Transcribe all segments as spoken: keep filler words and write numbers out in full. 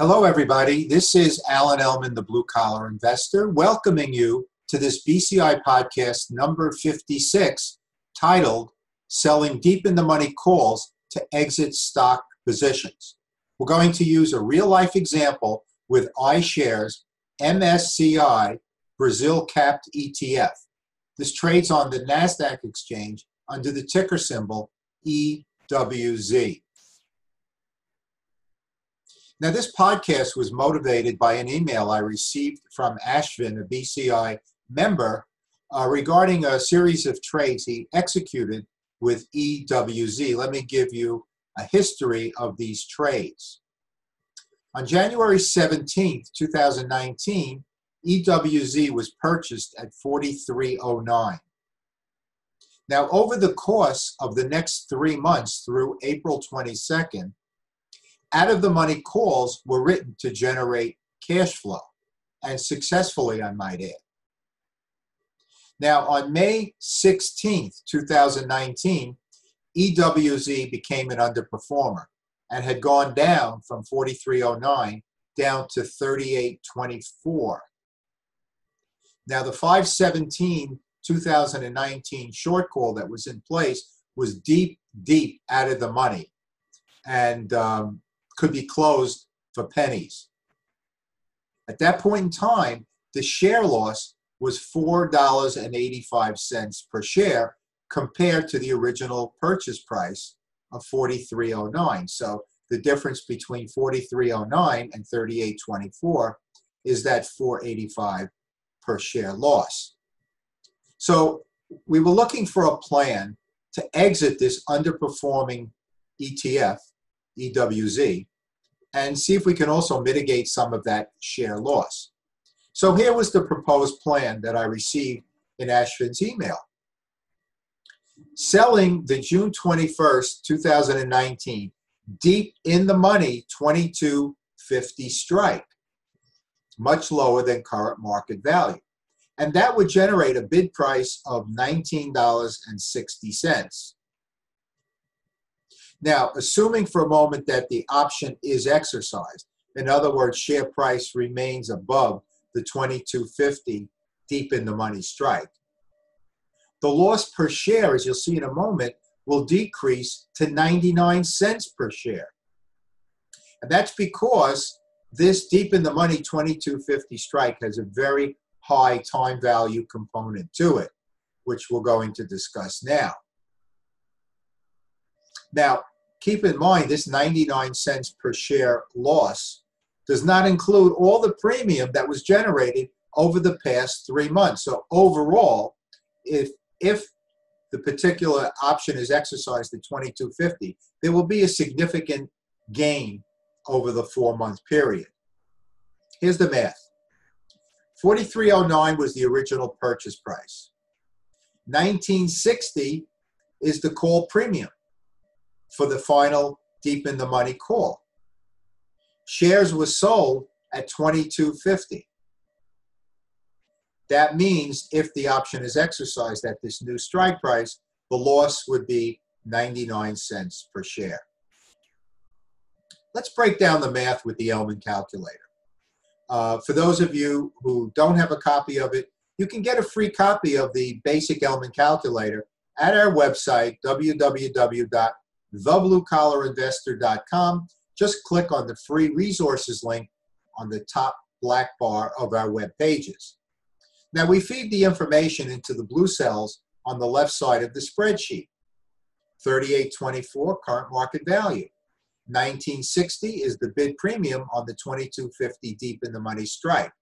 Hello, everybody. This is Alan Ellman, the Blue Collar Investor, welcoming you to this B C I podcast number fifty-six, titled Selling Deep in the Money Calls to Exit Stock Positions. We're going to use a real-life example with iShares M S C I Brazil Capped E T F. This trades on the NASDAQ exchange under the ticker symbol E W Z. Now, this podcast was motivated by an email I received from Ashvin, a B C I member, uh, regarding a series of trades he executed with E W Z. Let me give you a history of these trades. On January seventeenth, two thousand nineteen, E W Z was purchased at forty-three oh nine. Now, over the course of the next three months through April twenty-second, out-of-the-money calls were written to generate cash flow, and successfully, I might add. Now, on May sixteenth, two thousand nineteen, E W Z became an underperformer and had gone down from forty-three oh nine down to thirty-eight twenty-four. Now, the five seventeen, two thousand nineteen short call that was in place was deep, deep out of the money, and um, could be closed for pennies. At that point in time, the share loss was four dollars and eighty-five cents per share compared to the original purchase price of forty-three oh nine. So the difference between forty-three oh nine and thirty-eight twenty-four is that four dollars and eighty-five cents per share loss. So we were looking for a plan to exit this underperforming E T F, E W Z, and see if we can also mitigate some of that share loss. So here was the proposed plan that I received in Ashvin's email. Selling the June twenty-first, two thousand nineteen, deep in the money twenty-two fifty strike, much lower than current market value. And that would generate a bid price of nineteen dollars and sixty cents. Now, assuming for a moment that the option is exercised, in other words, share price remains above the twenty-two fifty deep in the money strike, the loss per share, as you'll see in a moment, will decrease to ninety-nine cents per share. And that's because this deep in the money twenty-two fifty strike has a very high time value component to it, which we're going to discuss now. Now, keep in mind, this ninety-nine cents per share loss does not include all the premium that was generated over the past three months. So overall, if, if the particular option is exercised at twenty-two fifty, there will be a significant gain over the four-month period. Here's the math. forty-three oh nine was the original purchase price. nineteen sixty is the call premium for the final deep in the money call. Shares were sold at twenty-two fifty. That means if the option is exercised at this new strike price, the loss would be ninety-nine cents per share. Let's break down the math with the Ellman Calculator. Uh, for those of you who don't have a copy of it, you can get a free copy of the basic Ellman Calculator at our website, w w w dot ellman calculator dot com. the blue collar investor dot com. Just click on the free resources link on the top black bar of our web pages. Now, we feed the information into the blue cells on the left side of the spreadsheet. thirty-eight twenty-four current market value. nineteen sixty is the bid premium on the twenty-two fifty deep in the money strike.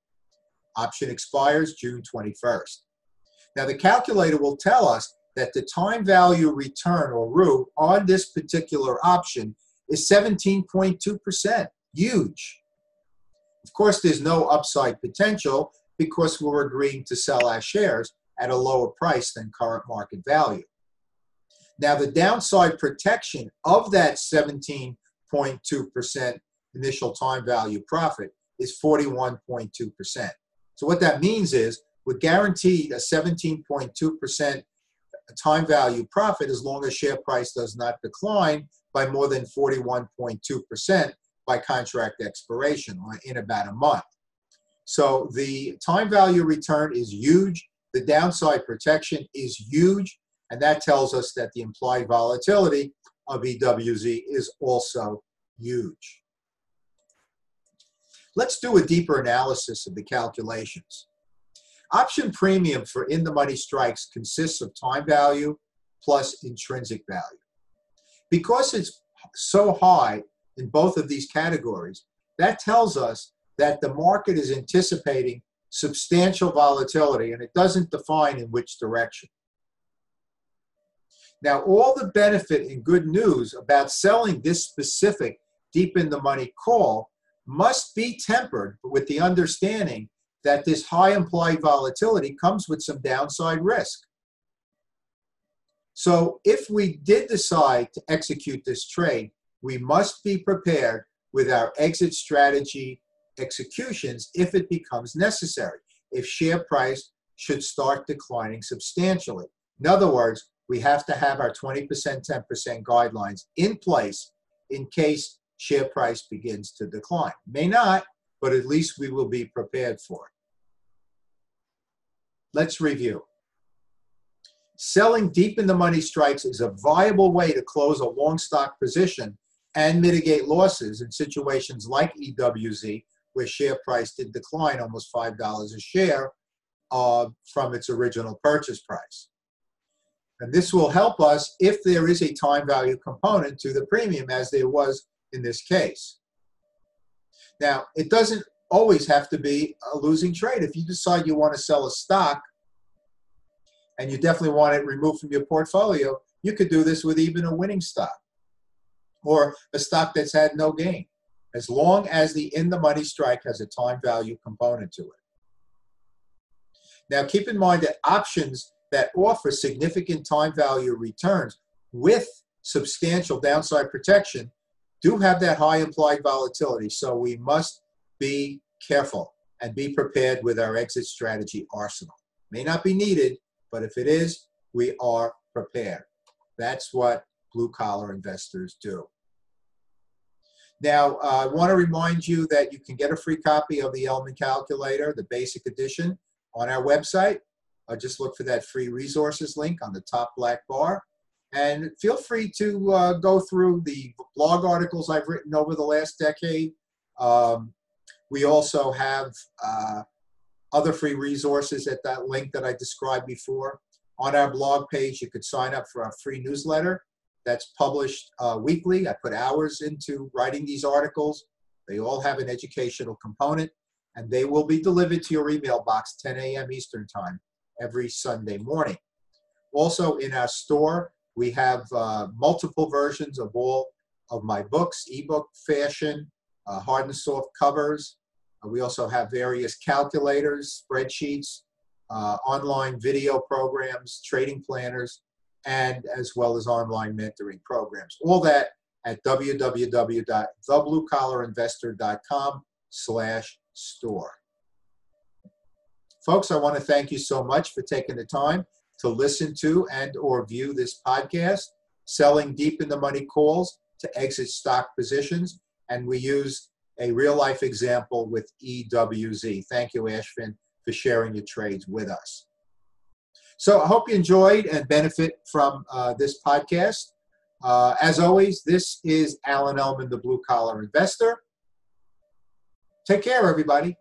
Option expires June twenty-first. Now, the calculator will tell us that the time value return, or R O E, on this particular option is seventeen point two percent. Huge. Of course, there's no upside potential because we're agreeing to sell our shares at a lower price than current market value. Now, the downside protection of that seventeen point two percent initial time value profit is forty-one point two percent. So what that means is we're guaranteed a seventeen point two percent time value profit as long as share price does not decline by more than forty-one point two percent by contract expiration, or in about a month. So the time value return is huge. The downside protection is huge. And that tells us that the implied volatility of E W Z is also huge. Let's do a deeper analysis of the calculations. Option premium for in-the-money strikes consists of time value plus intrinsic value. Because it's so high in both of these categories, that tells us that the market is anticipating substantial volatility, and it doesn't define in which direction. Now, all the benefit and good news about selling this specific deep in the money call must be tempered with the understanding that this high implied volatility comes with some downside risk. So if we did decide to execute this trade, we must be prepared with our exit strategy executions if it becomes necessary, if share price should start declining substantially. In other words, we have to have our twenty percent, ten percent guidelines in place in case share price begins to decline. May not, but at least we will be prepared for it. Let's review. Selling deep in the money strikes is a viable way to close a long stock position and mitigate losses in situations like E W Z, where share price did decline almost five dollars a share uh, from its original purchase price. And this will help us if there is a time value component to the premium, as there was in this case. Now, it doesn't always have to be a losing trade. If you decide you want to sell a stock and you definitely want it removed from your portfolio, you could do this with even a winning stock or a stock that's had no gain, as long as the in-the-money strike has a time value component to it. Now, keep in mind that options that offer significant time value returns with substantial downside protection do have that high implied volatility, so we must be careful and be prepared with our exit strategy arsenal. May not be needed, but if it is, we are prepared. That's what blue-collar investors do. Now, uh, I want to remind you that you can get a free copy of the Ellman Calculator, the basic edition, on our website. Uh, just look for that free resources link on the top black bar. And feel free to uh, go through the blog articles I've written over the last decade. Um, we also have uh, other free resources at that link that I described before. On our blog page, you could sign up for our free newsletter that's published uh, weekly. I put hours into writing these articles. They all have an educational component, and they will be delivered to your email box ten A M Eastern Time every Sunday morning. Also, in our store, we have uh, multiple versions of all of my books, ebook fashion, uh, hard and soft covers. Uh, we also have various calculators, spreadsheets, uh, online video programs, trading planners, and as well as online mentoring programs. All that at w w w dot the blue collar investor dot com slash store. Folks, I want to thank you so much for taking the time to listen to and or view this podcast, Selling Deep in the Money Calls to Exit Stock Positions, and we use a real-life example with E W Z. Thank you, Ashvin, for sharing your trades with us. So I hope you enjoyed and benefit from uh, this podcast. Uh, as always, this is Alan Ellman, the Blue Collar Investor. Take care, everybody.